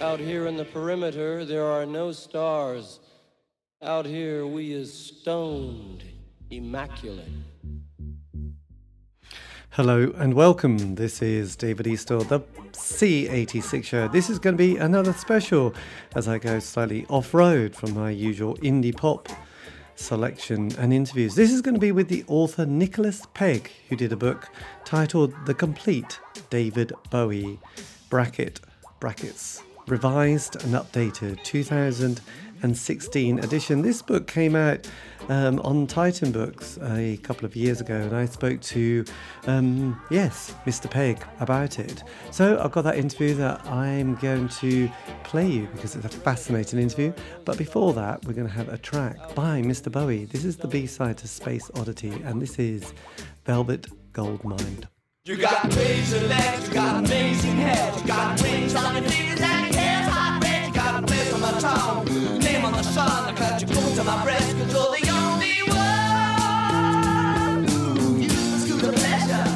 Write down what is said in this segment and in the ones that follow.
Out here in the perimeter, there are no stars. Out here, we is stoned, immaculate. Hello and welcome. This is David Eastall, the C86 show. This is going to be another special as I go slightly off-road from my usual indie pop selection and interviews. This is going to be with the author Nicholas Pegg, who did a book titled The Complete David Bowie, brackets, revised and updated 2016 edition. This book came out on Titan Books a couple of years ago, and I spoke to, Mr. Pegg about it. So I've got that interview that I'm going to play you because it's a fascinating interview. But before that, we're going to have a track by Mr. Bowie. This is the B-side to Space Oddity, and this is Velvet Goldmine. You got razor legs, you got amazing heads, you got rings on your fingers and your hair's hot red, you got a bliss on my tongue, name on my son, I cut you close to my breast, cause you're the only one who uses to the pleasure.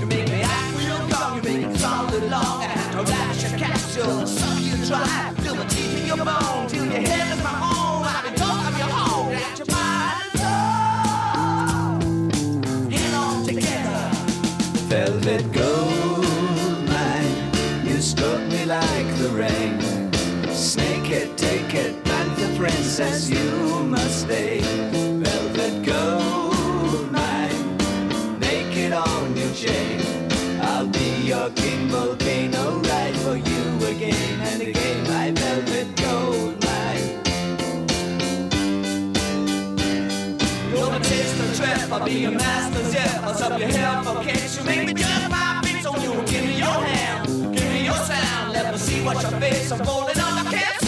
You make me act real young, you make me solid long, I have to rash your capsule, suck you dry, feel the teeth in your bone, till your head is my own, I can talk of your own, at your mind is all, in all together. Velvet gold mine, you struck me like the rain. Snake it, take it, and the princess you must stay. Velvet gold mine, make it on your chain. I'll be your king volcano, ride for you again and again. My velvet gold mine. You're the taste of trip, I'll be your master's yeah. I'll sup your hair, okay? Watch your face, I'm rolling up, I can't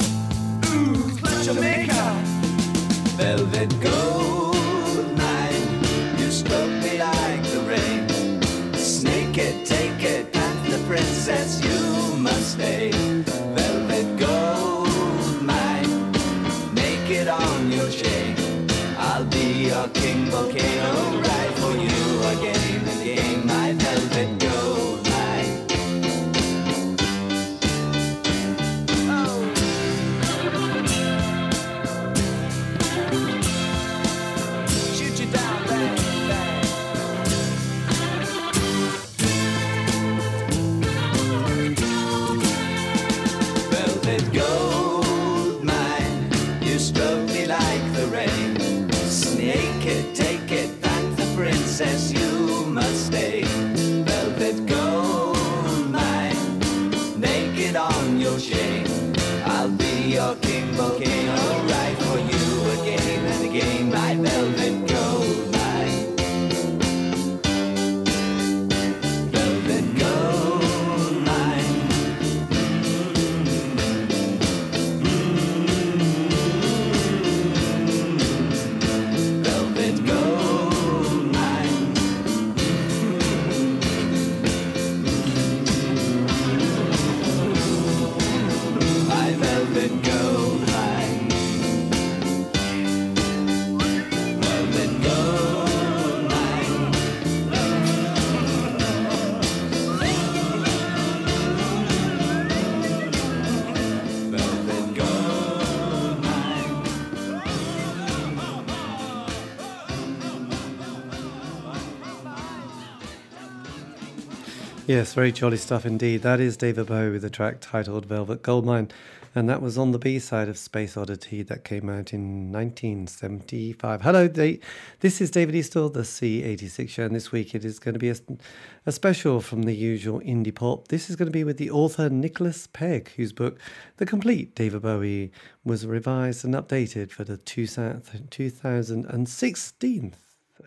stand. Ooh, clutch your makeup. Velvet gold mine, you struck me like the rain. Snake it, take it, and the princess you must stay. Velvet gold mine, make it on your chain. I'll be your king volcano, ride for you again and again. My velvet gold. Says you must stay. Velvet gold mine, naked on your chain. I'll be your king volcano, ride for you again and again. My velvet gold mine, velvet gold mine. Mm-hmm. Velvet gold. Yes, very jolly stuff indeed. That is David Bowie with a track titled Velvet Goldmine, and that was on the B-side of Space Oddity that came out in 1975. Hello, this is David Eastall, the C86 show, and this week it is going to be a special from the usual indie pop. This is going to be with the author Nicholas Pegg, whose book The Complete David Bowie was revised and updated for the 2016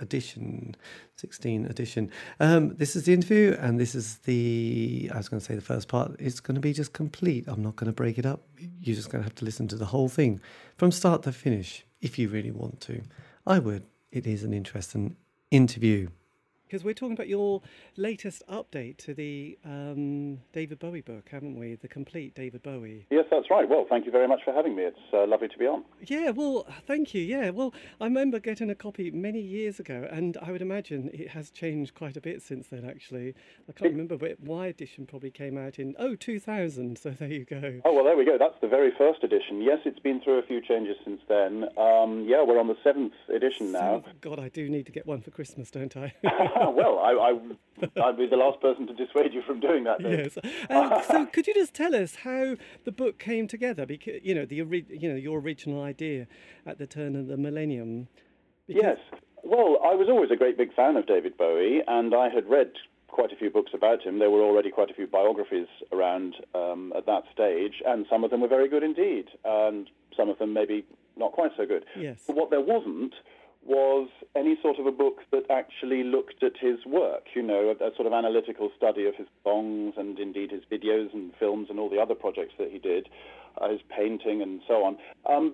edition. This is the interview, and this is the first part. It's going to be just complete. I'm not going to break it up. You're just going to have to listen to the whole thing from start to finish if you really want to. I would. It is an interesting interview. Because we're talking about your latest update to the David Bowie book, haven't we? The Complete David Bowie. Yes, that's right. Well, thank you very much for having me. It's lovely to be on. Yeah, well, thank you. Yeah, well, I remember getting a copy many years ago, and I would imagine it has changed quite a bit since then, actually. I can't remember, but my edition probably came out in, 2000, so there you go. Oh, well, there we go. That's the very first edition. Yes, it's been through a few changes since then. Yeah, we're on the 7th edition now. Oh, God, I do need to get one for Christmas, don't I? Well, I'd be the last person to dissuade you from doing that, Dave. Yes. So, could you just tell us how the book came together? Because your original idea at the turn of the millennium. Because... Yes. Well, I was always a great big fan of David Bowie, and I had read quite a few books about him. There were already quite a few biographies around at that stage, and some of them were very good indeed, and some of them maybe not quite so good. Yes. But what there wasn't was any sort of a book that actually looked at his work, a sort of analytical study of his songs and indeed his videos and films and all the other projects that he did, his painting and so on.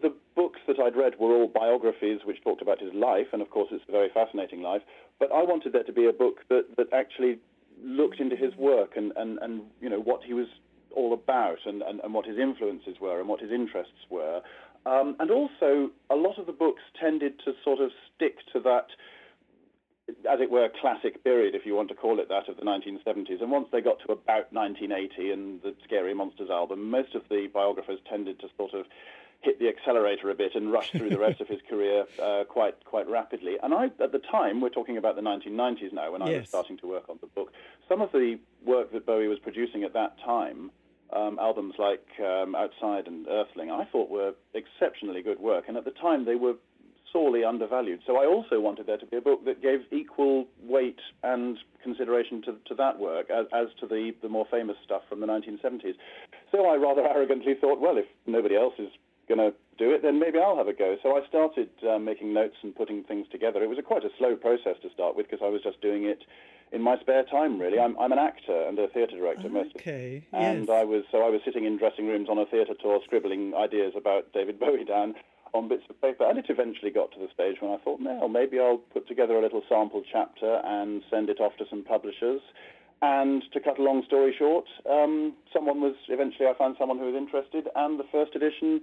The books that I'd read were all biographies which talked about his life, and of course it's a very fascinating life, but I wanted there to be a book that actually looked into his work and what he was all about and what his influences were and what his interests were. And also, a lot of the books tended to sort of stick to that, as it were, classic period, if you want to call it that, of the 1970s. And once they got to about 1980 and the Scary Monsters album, most of the biographers tended to sort of hit the accelerator a bit and rush through the rest of his career quite rapidly. And I, at the time, we're talking about the 1990s now, when I was starting to work on the book, some of the work that Bowie was producing at that time, albums like Outside and Earthling, I thought were exceptionally good work, and at the time they were sorely undervalued. So I also wanted there to be a book that gave equal weight and consideration to that work as to the more famous stuff from the 1970s. So I rather arrogantly thought, well, if nobody else is going to do it, then maybe I'll have a go. So I started making notes and putting things together. It was quite a slow process to start with, because I was just doing it in my spare time, really. I'm an actor and a theatre director mostly. Okay. And yes. I was sitting in dressing rooms on a theatre tour, scribbling ideas about David Bowie down on bits of paper, and it eventually got to the stage when I thought, no, maybe I'll put together a little sample chapter and send it off to some publishers. And to cut a long story short, eventually I found someone who was interested, and the first edition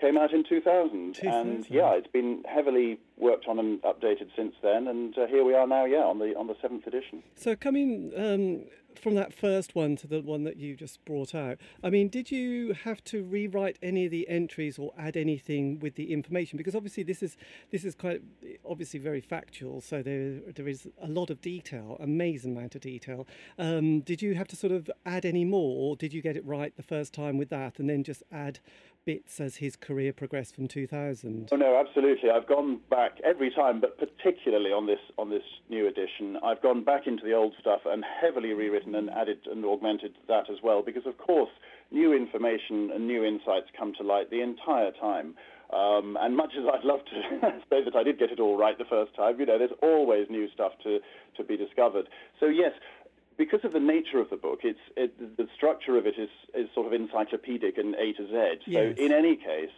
came out in 2000, and it's been heavily worked on and updated since then, and here we are now, on the 7th edition. So coming from that first one to the one that you just brought out, I mean, did you have to rewrite any of the entries or add anything with the information? Because obviously this is quite obviously very factual, so there is a lot of detail, amazing amount of detail. Did you have to sort of add any more, or did you get it right the first time with that, and then just add bits as his career progressed from 2000? Oh no, absolutely. I've gone back every time, but particularly on this new edition, I've gone back into the old stuff and heavily rewritten and added and augmented that as well, because of course new information and new insights come to light the entire time. And much as I'd love to say that I did get it all right the first time, there's always new stuff to be discovered. So yes, because of the nature of the book, the structure of it is sort of encyclopedic and A to Z. Yes. So in any case,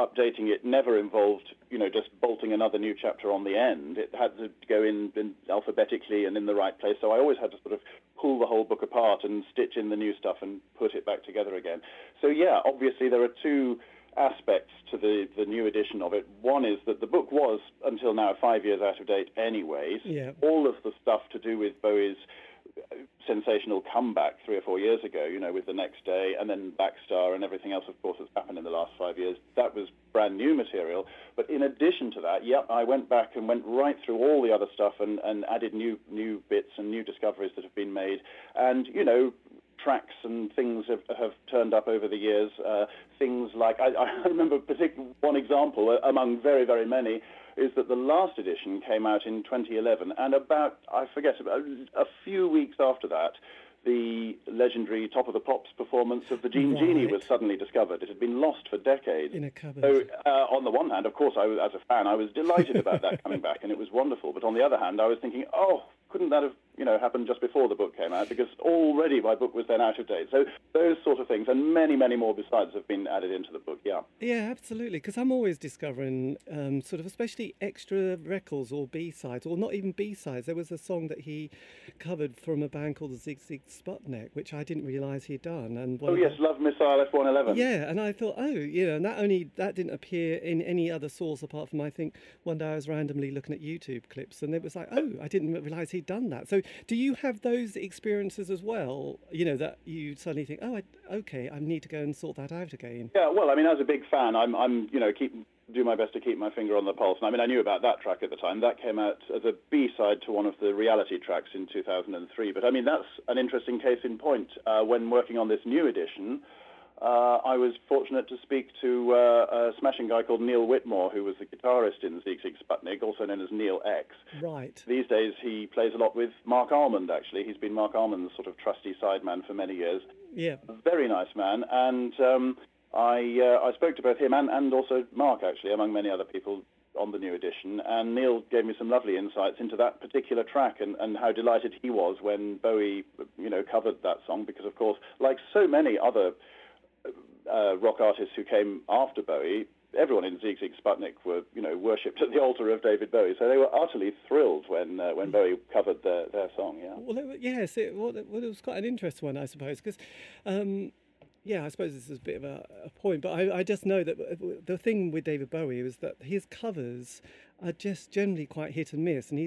updating it never involved, just bolting another new chapter on the end. It had to go in alphabetically and in the right place. So I always had to sort of pull the whole book apart and stitch in the new stuff and put it back together again. So yeah, obviously there are two aspects to the new edition of it. One is that the book was, until now, 5 years out of date anyways. Yeah. All of the stuff to do with Bowie's sensational comeback 3 or 4 years ago, with The Next Day and then Backstar and everything else, of course, that's happened in the last 5 years. That was brand new material. But in addition to that, I went back and went right through all the other stuff and added new bits and new discoveries that have been made. And, tracks and things have turned up over the years. Things like, I remember particularly one example among very, very many, is that the last edition came out in 2011, and about a few weeks after that, the legendary Top of the Pops performance of the Jean Genie was suddenly discovered. It had been lost for decades. In a cupboard. So, on the one hand, of course, as a fan, I was delighted about that coming back, and it was wonderful. But on the other hand, I was thinking, couldn't that have, you know, happened just before the book came out? Because already my book was then out of date. So those sort of things, and many, many more besides, have been added into the book, yeah. Yeah, absolutely, because I'm always discovering sort of especially extra records or B-sides, or not even B-sides. There was a song that he covered from a band called Sigue Sigue Sputnik, which I didn't realise he'd done. And oh, yes, Love Missile F-111. Yeah, and I thought, oh, you know, and that didn't appear in any other source apart from, I think, one day I was randomly looking at YouTube clips, and it was like, oh, I didn't realise he'd done that. So do you have those experiences as well, you know, that you suddenly think, oh, OK, I need to go and sort that out again? Yeah, well, I mean, as a big fan, I'm you know, do my best to keep my finger on the pulse. And I mean, I knew about that track at the time. That came out as a B-side to one of the Reality tracks in 2003. But I mean, that's an interesting case in point. When working on this new edition, I was fortunate to speak to a smashing guy called Neil Whitmore, who was the guitarist in Sigue Sigue Sputnik, also known as Neil X. Right. These days he plays a lot with Marc Almond, actually. He's been Marc Almond's sort of trusty sideman for many years. Yeah. A very nice man. And I spoke to both him and also Marc, actually, among many other people on the new edition. And Neil gave me some lovely insights into that particular track and how delighted he was when Bowie, you know, covered that song. Because, of course, like so many other rock artists who came after Bowie, everyone in Sigue Sigue Sputnik were, you know, worshipped at the altar of David Bowie. So they were utterly thrilled when Bowie covered their song. Yeah. Well, yes, it was quite an interesting one, I suppose, because. Yeah, I suppose this is a bit of a point, but I just know that the thing with David Bowie was that his covers are just generally quite hit and miss, and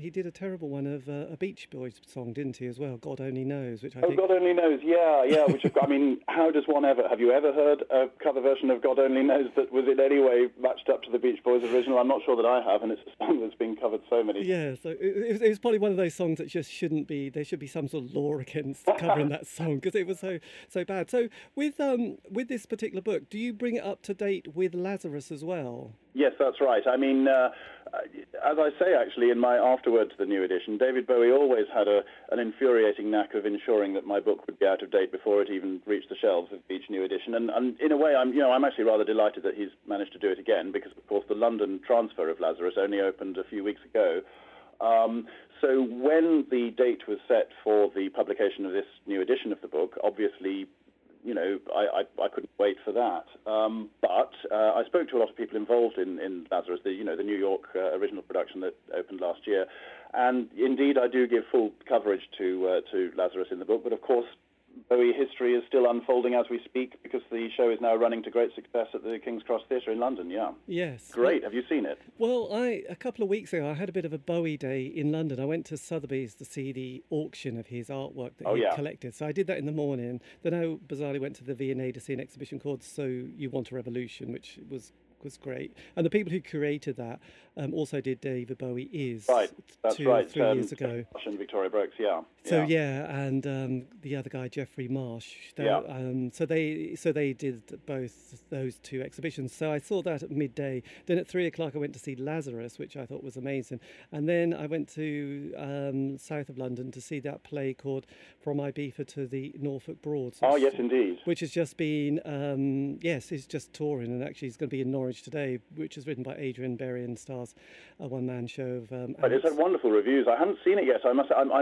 he did a terrible one of a Beach Boys song, didn't he, as well, God Only Knows, which I think... Oh, God Only Knows, yeah, which, I mean, how does one ever... Have you ever heard a cover version of God Only Knows that was in any way matched up to the Beach Boys original? I'm not sure that I have, and it's a song that's been covered so many... Yeah, so it was probably one of those songs that just shouldn't be... There should be some sort of law against covering that song, because it was so bad. So with this particular book, do you bring it up to date with Lazarus as well? Yes, that's right. I mean, as I say, actually, in my afterword to the new edition, David Bowie always had an infuriating knack of ensuring that my book would be out of date before it even reached the shelves of each new edition. And in a way, I'm actually rather delighted that he's managed to do it again because, of course, the London transfer of Lazarus only opened a few weeks ago. So when the date was set for the publication of this new edition of the book, obviously... You know, I couldn't wait for that. But I spoke to a lot of people involved in Lazarus, the New York original production that opened last year. And indeed, I do give full coverage to Lazarus in the book. But of course, Bowie history is still unfolding as we speak because the show is now running to great success at the King's Cross Theatre in London, yeah. Yes. Great. Have you seen it? Well, a couple of weeks ago, I had a bit of a Bowie day in London. I went to Sotheby's to see the auction of his artwork that he collected. So I did that in the morning. Then I bizarrely went to the V&A to see an exhibition called So You Want a Revolution, which was great. And the people who curated that also did David Bowie Is. Right, that's right. 3 years ago. Victoria Brooks, yeah. So, and the other guy, Jeffrey Marsh. So they did both those two exhibitions. So I saw that at midday. Then at 3 o'clock I went to see Lazarus, which I thought was amazing. And then I went to south of London to see that play called From Ibiza to the Norfolk Broads. Oh, yes, indeed. Which has just been, it's just touring and actually it's going to be in Norwich today, which is written by Adrian Berry and stars a one-man show of... but it's had wonderful reviews. I haven't seen it yet. I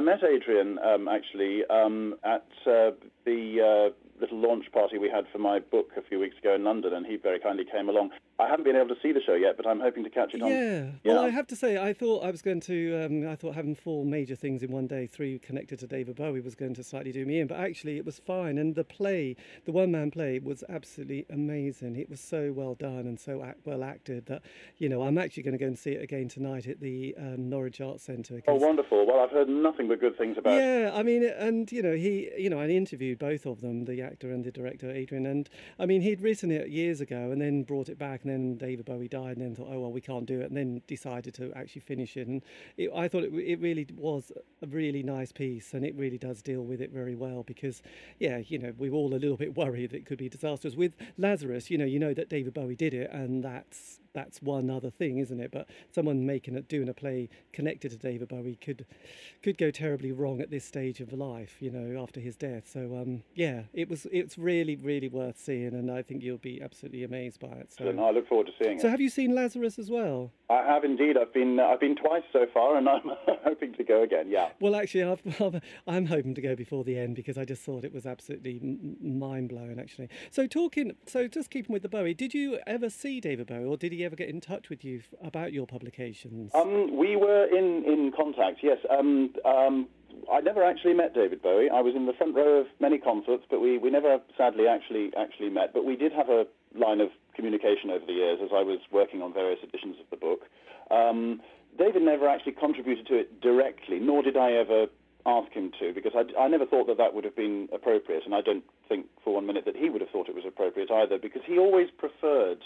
met Adrian, at the little launch party we had for my book a few weeks ago in London, and he very kindly came along. I haven't been able to see the show yet, but I'm hoping to catch it on. Yeah. Well, I have to say, I thought having four major things in one day, three connected to David Bowie, was going to slightly do me in, but actually it was fine. And the play, the one-man play, was absolutely amazing. It was so well done and so well acted that, you know, I'm actually going to go and see it again tonight at the Norwich Arts Centre. Oh, wonderful. Well, I've heard nothing but good things about it. Yeah, I mean, and, you know, I interviewed both of them, the actor and the director, Adrian, and, I mean, he'd written it years ago and then brought it back, and then David Bowie died, and then thought, oh, well, we can't do it, and then decided to actually finish it. And I thought it really was a really nice piece, and it really does deal with it very well because, yeah, you know, we were all a little bit worried that it could be disastrous. With Lazarus, you know that David Bowie did it, and that's one other thing, isn't it? But someone doing a play connected to David Bowie could go terribly wrong at this stage of life, you know, after his death. So, yeah, it it's really, really worth seeing, and I think you'll be absolutely amazed by it. So I look forward to seeing it. So have you seen Lazarus as well? I have indeed. I've been twice so far, and I'm hoping to go again. Yeah. Well, actually, I'm hoping to go before the end because I just thought it was absolutely mind blowing. Actually, so just keeping with the Bowie, did you ever see David Bowie, or did he ever get in touch with you about your publications? We were in contact. Yes. I never actually met David Bowie. I was in the front row of many concerts, but we never, sadly, actually met. But we did have a line of communication over the years as I was working on various editions of the book. David never actually contributed to it directly, nor did I ever ask him to, because I never thought that would have been appropriate, and I don't think for one minute that he would have thought it was appropriate either, because he always preferred,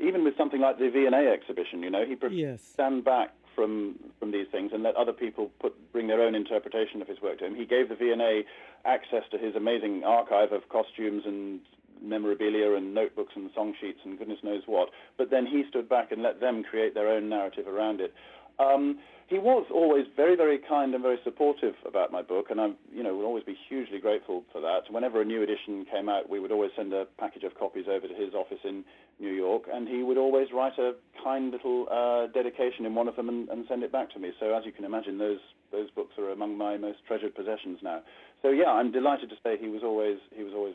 even with something like the V&A exhibition, he preferred to stand back from these things and let other people bring their own interpretation of his work to him. He gave the V&A access to his amazing archive of costumes and memorabilia and notebooks and song sheets and goodness knows what, but then he stood back and let them create their own narrative around it. He was always very, very kind and very supportive about my book, and I would always be hugely grateful for that. Whenever a new edition came out, we would always send a package of copies over to his office in New York, and he would always write a kind little dedication in one of them and send it back to me. So as you can imagine, those books are among my most treasured possessions now. So yeah, I'm delighted to say he was always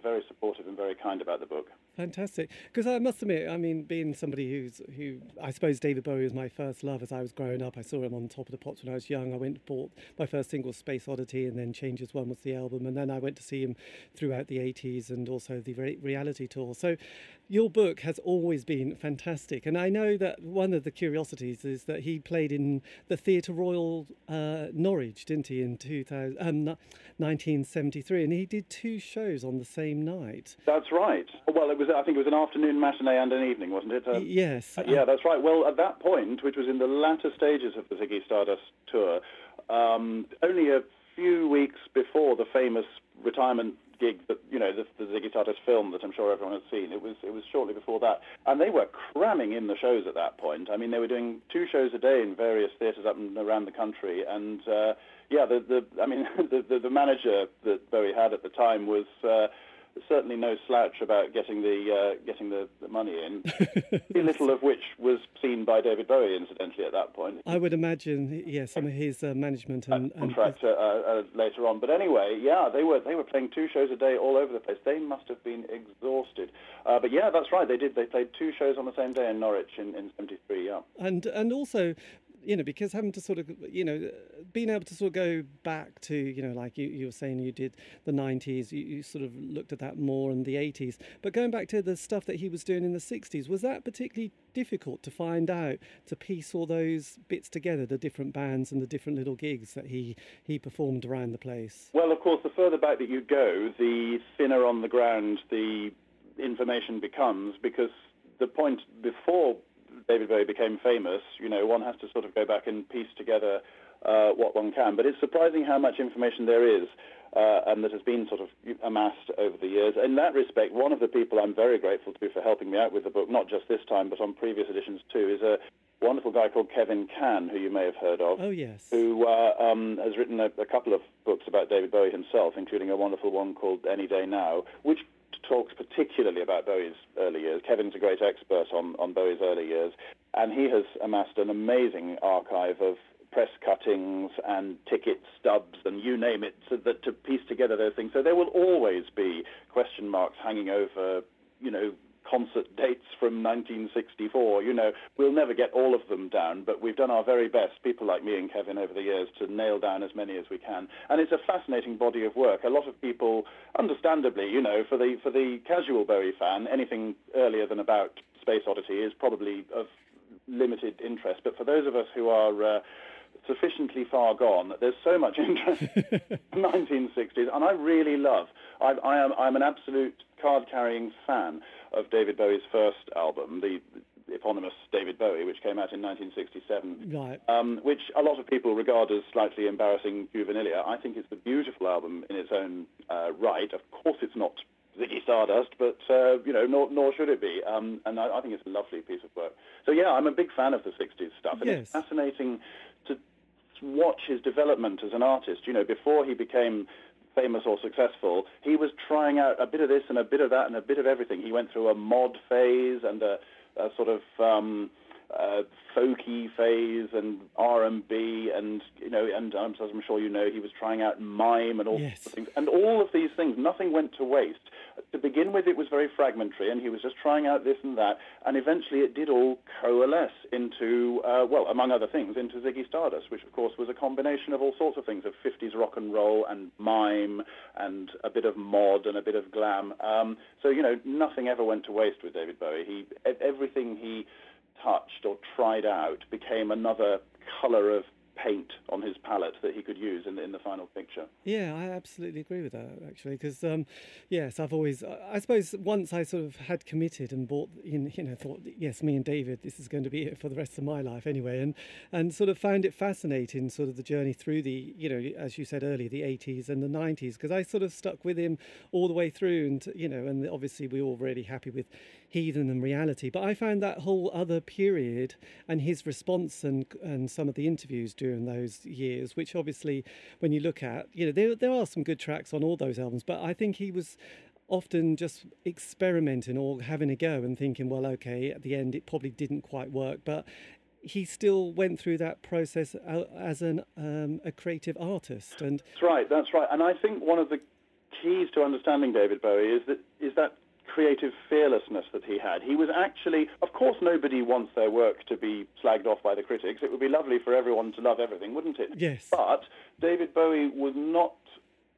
very supportive and very kind about the book. Fantastic, because I must admit, being somebody who I suppose David Bowie was my first love as I was growing up. I saw him on Top of the Pops when I was young. I went and bought my first single, Space Oddity, and then Changes One was the album, and then I went to see him throughout the 80s and also the Reality tour. So your book has always been fantastic, and I know that one of the curiosities is that he played in the Theatre Royal Norwich, didn't he, in 1973, and he did two shows on the same night. That's right. Well, I think it was an afternoon matinee and an evening, wasn't it? Yes. Yeah, that's right. Well, at that point, which was in the latter stages of the Ziggy Stardust tour, only a few weeks before the famous retirement gig that, the Ziggy Stardust film that I'm sure everyone has seen, it was shortly before that. And they were cramming in the shows at that point. They were doing two shows a day in various theatres up and around the country, and the manager that Bowie had at the time was certainly no slouch about getting the money in. A little of which was seen by David Bowie, incidentally, at that point. I would imagine, yes, some of his management and contractor later on. But anyway, yeah, they were playing two shows a day all over the place. They must have been exhausted. But yeah, that's right. They did. They played two shows on the same day in Norwich in '73. Yeah. And also, because having to sort of, being able to sort of go back to, like you were saying, you did the 90s, you sort of looked at that more, and the 80s. But going back to the stuff that he was doing in the 60s, was that particularly difficult to find out, to piece all those bits together, the different bands and the different little gigs that he performed around the place? Well, of course, the further back that you go, the thinner on the ground the information becomes, because the point before David Bowie became famous, one has to sort of go back and piece together what one can. But it's surprising how much information there is and that has been sort of amassed over the years. In that respect, one of the people I'm very grateful to for helping me out with the book, not just this time but on previous editions too, is a wonderful guy called Kevin Cann, who you may have heard of. Oh, yes. Who has written a couple of books about David Bowie himself, including a wonderful one called Any Day Now, which talks particularly about Bowie's early years. Kevin's a great expert on Bowie's early years, and he has amassed an amazing archive of press cuttings and ticket stubs and you name it, so that to piece together those things. So there will always be question marks hanging over, concert dates from 1964. We'll never get all of them down, but we've done our very best, people like me and Kevin, over the years to nail down as many as we can. And it's a fascinating body of work. A lot of people, understandably, for the casual Bowie fan, anything earlier than about Space Oddity is probably of limited interest. But for those of us who are sufficiently far gone, there's so much interest in the 1960s, and I really love. I'm an absolute card-carrying fan of David Bowie's first album, the eponymous David Bowie, which came out in 1967, right. Which a lot of people regard as slightly embarrassing juvenilia. I think it's a beautiful album in its own right. Of course, it's not Ziggy Stardust, but nor should it be. And I think it's a lovely piece of work. So yeah, I'm a big fan of the 60s stuff, and It's fascinating to watch his development as an artist. Before he became famous or successful, he was trying out a bit of this and a bit of that and a bit of everything. He went through a mod phase and a sort of folky phase and R&B and, you know, and as I'm sure you know, he was trying out mime and all sorts of things. And all of these things, nothing went to waste. To begin with, it was very fragmentary, and he was just trying out this and that, and eventually it did all coalesce into, well, among other things, into Ziggy Stardust, which, of course, was a combination of all sorts of things, of 50s rock and roll and mime and a bit of mod and a bit of glam. So, you know, nothing ever went to waste with David Bowie. Everything he touched or tried out became another colour of paint on his palette that he could use in the final picture. Yeah, I absolutely agree with that, actually, because yes, I've always, I suppose once I sort of had committed and bought in, you know, thought, yes, me and David, this is going to be it for the rest of my life anyway, and sort of found it fascinating, sort of the journey through the, you know, as you said earlier, the 80s and the 90s, because I sort of stuck with him all the way through, and, you know, and obviously we were all really happy with Heathen and Reality, but I found that whole other period and his response and some of the interviews during those years, which obviously when you look at, you know, there are some good tracks on all those albums, but I think he was often just experimenting or having a go and thinking, well, okay, at the end it probably didn't quite work, but he still went through that process as an a creative artist. And that's right and I think one of the keys to understanding David Bowie is that creative fearlessness that he had. He was actually, of course nobody wants their work to be slagged off by the critics. It would be lovely for everyone to love everything, wouldn't it? Yes. But David Bowie was not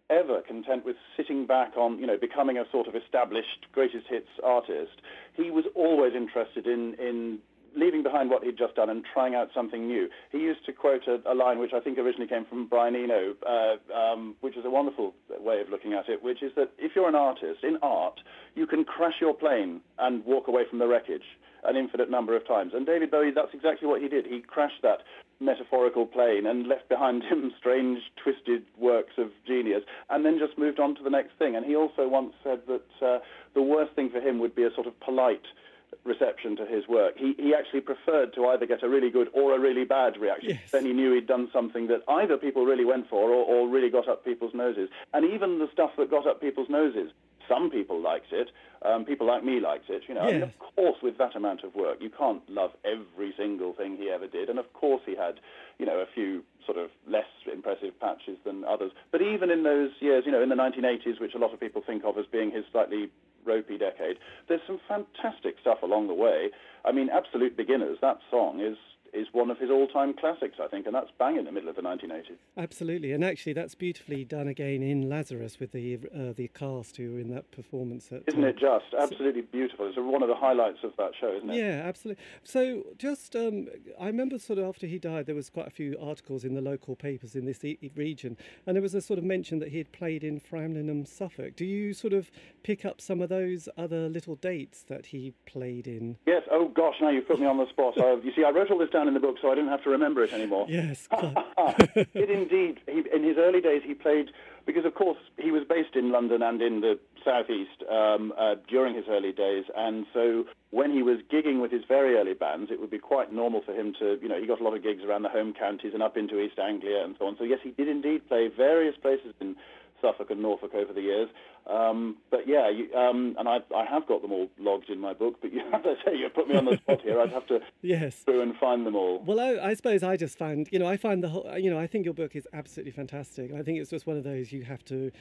ever content with sitting back on, you know, becoming a sort of established greatest hits artist. He was always interested in leaving behind what he'd just done and trying out something new. He used to quote a line which I think originally came from Brian Eno, which is a wonderful way of looking at it, which is that if you're an artist, in art, you can crash your plane and walk away from the wreckage an infinite number of times. And David Bowie, that's exactly what he did. He crashed that metaphorical plane and left behind him strange, twisted works of genius, and then just moved on to the next thing. And he also once said that the worst thing for him would be a sort of polite reception to his work. He actually preferred to either get a really good or a really bad reaction. Yes. Then he knew he'd done something that either people really went for or really got up people's noses. And even the stuff that got up people's noses, some people liked it. People like me liked it. You know, yes. I mean, of course, with that amount of work, you can't love every single thing he ever did. And of course, he had, you know, a few sort of less impressive patches than others. But even in those years, you know, in the 1980s, which a lot of people think of as being his slightly ropey decade, there's some fantastic stuff along the way. I mean, Absolute Beginners, that song is one of his all-time classics, I think, and that's bang in the middle of the 1980s. Absolutely, and actually that's beautifully done again in Lazarus with the cast who were in that performance. Isn't it just absolutely beautiful? It's one of the highlights of that show, isn't it? Yeah, absolutely. So just, I remember sort of after he died, there was quite a few articles in the local papers in this region, and there was a sort of mention that he had played in Framlingham and Suffolk. Do you sort of pick up some of those other little dates that he played in? Yes, oh gosh, now you've put me on the spot. You see, I wrote all this down in the book, so I didn't have to remember it anymore. Yes. It indeed. In his early days, he played, because of course he was based in London and in the southeast during his early days, and so when he was gigging with his very early bands, it would be quite normal for him to, you know, he got a lot of gigs around the home counties and up into East Anglia and so on. So yes, he did indeed play various places in Suffolk and Norfolk over the years, but yeah, and I have got them all logged in my book, but you, as I say, you put me on the spot here. I'd have to yes through and find them all. Well, I suppose I just found, you know, I find the whole, you know, I think your book is absolutely fantastic. I think it's just one of those you do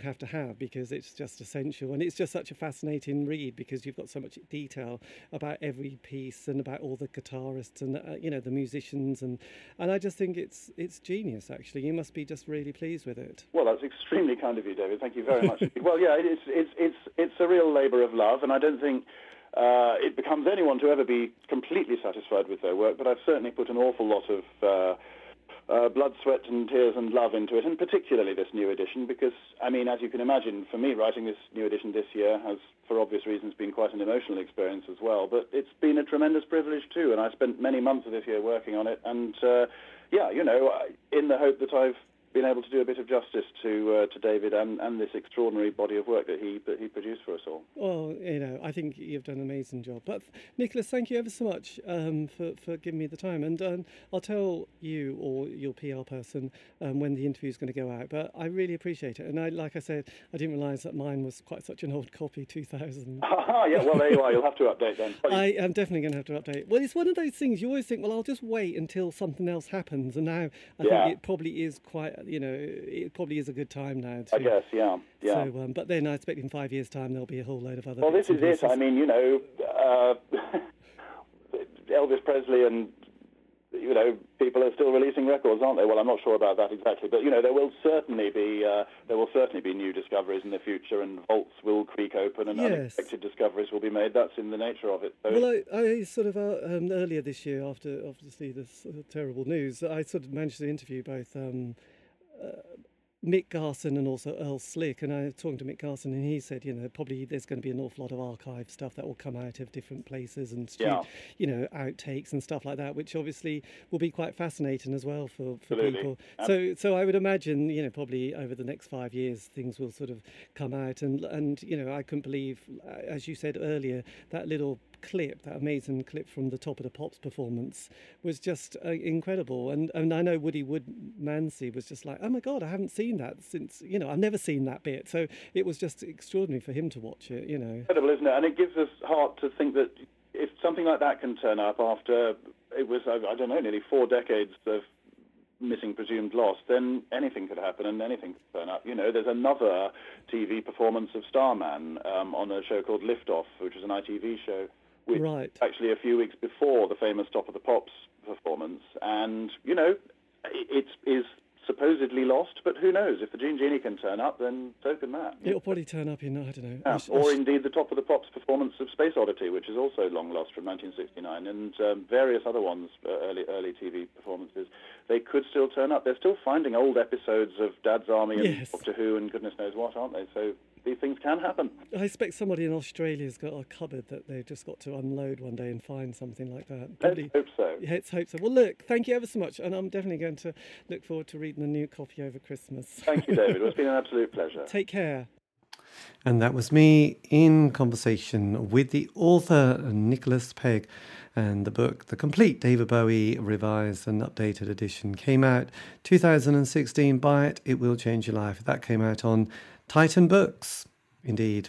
have to have because it's just essential, and it's just such a fascinating read because you've got so much detail about every piece and about all the guitarists and you know, the musicians, and I just think it's genius. Actually, you must be just really pleased with it. Well, that's extremely kind of you, David. Thank you very much. Well, yeah, it's a real labour of love, and I don't think it becomes anyone to ever be completely satisfied with their work, but I've certainly put an awful lot of blood, sweat and tears and love into it, and particularly this new edition, because, I mean, as you can imagine, for me, writing this new edition this year has, for obvious reasons, been quite an emotional experience as well, but it's been a tremendous privilege too, and I spent many months of this year working on it, and, yeah, you know, in the hope that I've been able to do a bit of justice to David and this extraordinary body of work that he produced for us all. Well, you know, I think you've done an amazing job. But Nicholas, thank you ever so much for giving me the time. And I'll tell you or your PR person when the interview is going to go out. But I really appreciate it. And I didn't realise that mine was quite such an old copy, 2000. Yeah, well, there you are. You'll have to update then. I am definitely going to have to update. Well, it's one of those things you always think, well, I'll just wait until something else happens. And now I think it probably is quite... You know, it probably is a good time now. I guess, yeah. So, but then I expect in 5 years' time there'll be a whole load of other. Well, this is it. I mean, you know, Elvis Presley and you know people are still releasing records, aren't they? Well, I'm not sure about that exactly, but you know, there will certainly be new discoveries in the future, and vaults will creak open, and unexpected discoveries will be made. That's in the nature of it. So well, I sort of earlier this year, after obviously this terrible news, I sort of managed to interview both. Mick Garson and also Earl Slick, and I was talking to Mick Garson and he said, you know, probably there's going to be an awful lot of archive stuff that will come out of different places and you know, outtakes and stuff like that, which obviously will be quite fascinating as well for people. So I would imagine, you know, probably over the next 5 years things will sort of come out, and you know, I couldn't believe, as you said earlier, that little clip, that amazing clip from the Top of the Pops performance was just incredible, and I know Woody Woodmansey was just like, oh my god, I haven't seen that since, you know, I've never seen that bit, so it was just extraordinary for him to watch it, you know. Incredible, isn't it? And it gives us heart to think that if something like that can turn up after it was, I don't know, nearly 4 decades of missing presumed loss, then anything could happen and anything could turn up. You know, there's another TV performance of Starman on a show called Liftoff, which is an ITV show. Right. Actually a few weeks before the famous Top of the Pops performance, and you know, it is supposedly lost, but who knows? If the Jean Genie can turn up, then so can that. It'll probably turn up in, I don't know. Yeah. Or indeed the Top of the Pops performance of Space Oddity, which is also long lost from 1969, and various other ones, early TV performances. They could still turn up. They're still finding old episodes of Dad's Army and Doctor Who and goodness knows what, aren't they? So... these things can happen. I expect somebody in Australia's got a cupboard that they've just got to unload one day and find something like that. Probably. Let's hope so. Yeah, let's hope so. Well, look, thank you ever so much, and I'm definitely going to look forward to reading the new copy over Christmas. Thank you, David. It's been an absolute pleasure. Take care. And that was me in conversation with the author, Nicholas Pegg, and the book, The Complete David Bowie Revised and Updated Edition, came out 2016. Buy it, it will change your life. That came out on Titan Books, indeed.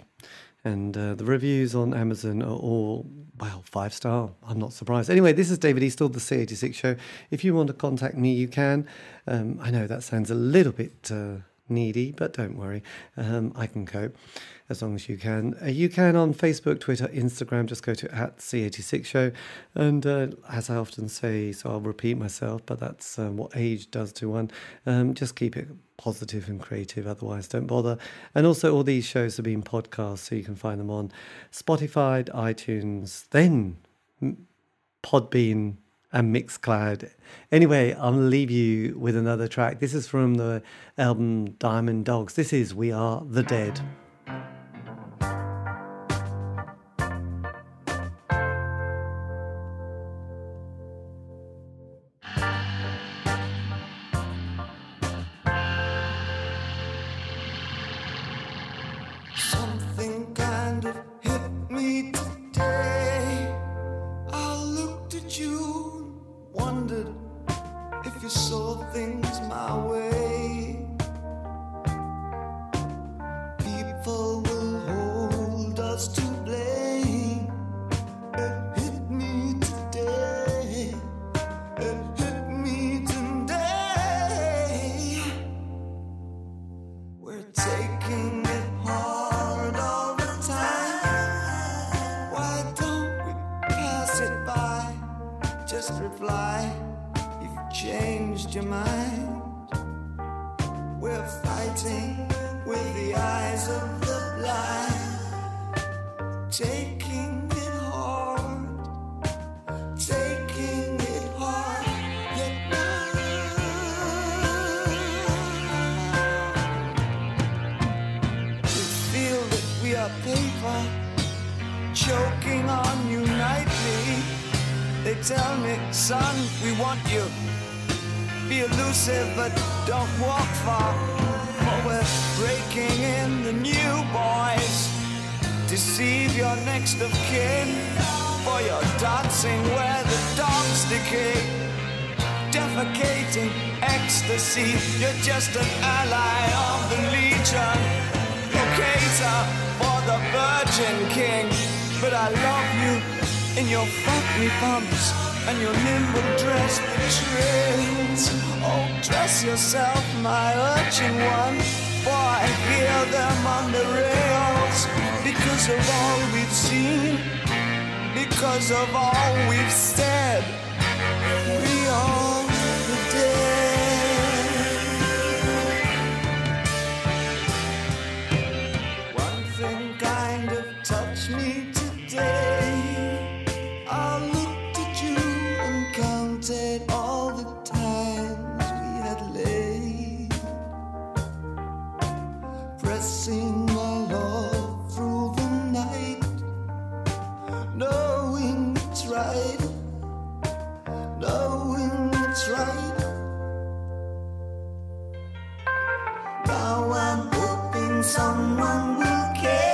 And the reviews on Amazon are all, well, 5-star. I'm not surprised. Anyway, this is David Eastall, The C86 Show. If you want to contact me, you can. I know that sounds a little bit... needy, but don't worry, I can cope as long as you can. You can on Facebook, Twitter, Instagram, just go to @C86Show, and as I often say, so I'll repeat myself, but that's what age does to one, just keep it positive and creative, otherwise don't bother. And also all these shows have been podcasts, so you can find them on Spotify, iTunes, then Podbean, and Mixcloud. Anyway, I'll leave you with another track. This is from the album Diamond Dogs. This is We Are the Dead. Tell me, son, we want you. be elusive, but don't walk far. For we're breaking in the new boys. Deceive your next of kin, for you're dancing where the dogs decay. Defecating ecstasy, you're just an ally of the legion. You cater for the virgin king, but I love you in your funky bumps and your nimble dress betrays. Oh, dress yourself, my urchin one, for I hear them on the rails. Because of all we've seen, because of all we've said, we are the dead. One thing kind of touched me today. All the times we had laid, pressing my love through the night, knowing it's right, knowing it's right. Now I'm hoping someone will care.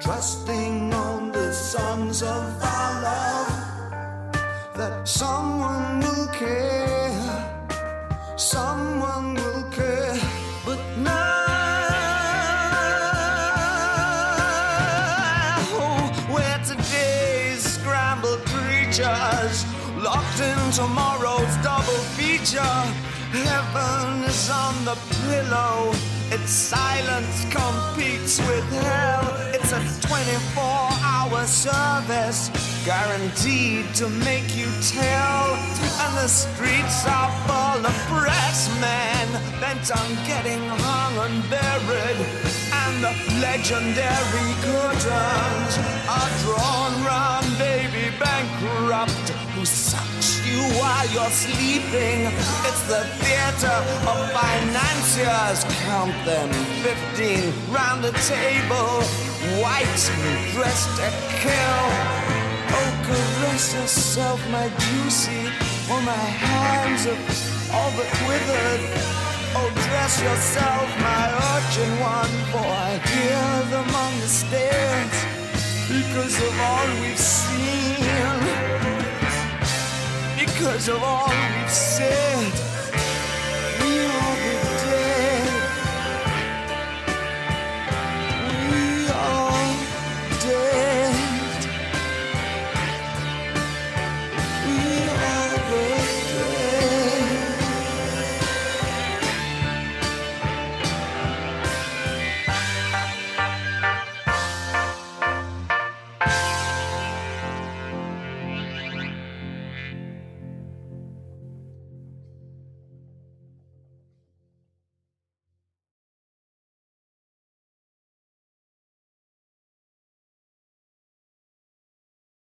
Trusting on the songs of our love that someone will care, someone will care, but now. Oh, we're today's scrambled creatures, locked in tomorrow's double feature. Heaven is on the pillow. Its silence competes with hell. It's a 24-hour service guaranteed to make you tell. And the streets are full of press men bent on getting hung and buried. And the legendary curtains are drawn round baby bankrupt who sucks you while you're sleeping. It's the theater of financiers. Count them, 15 round the table, whites dressed to kill. Oh, caress yourself, my juicy, for my hands are all but withered. Oh, dress yourself, my urchin one, for I hear them on the stairs. Because of all we've seen, because of all we've said.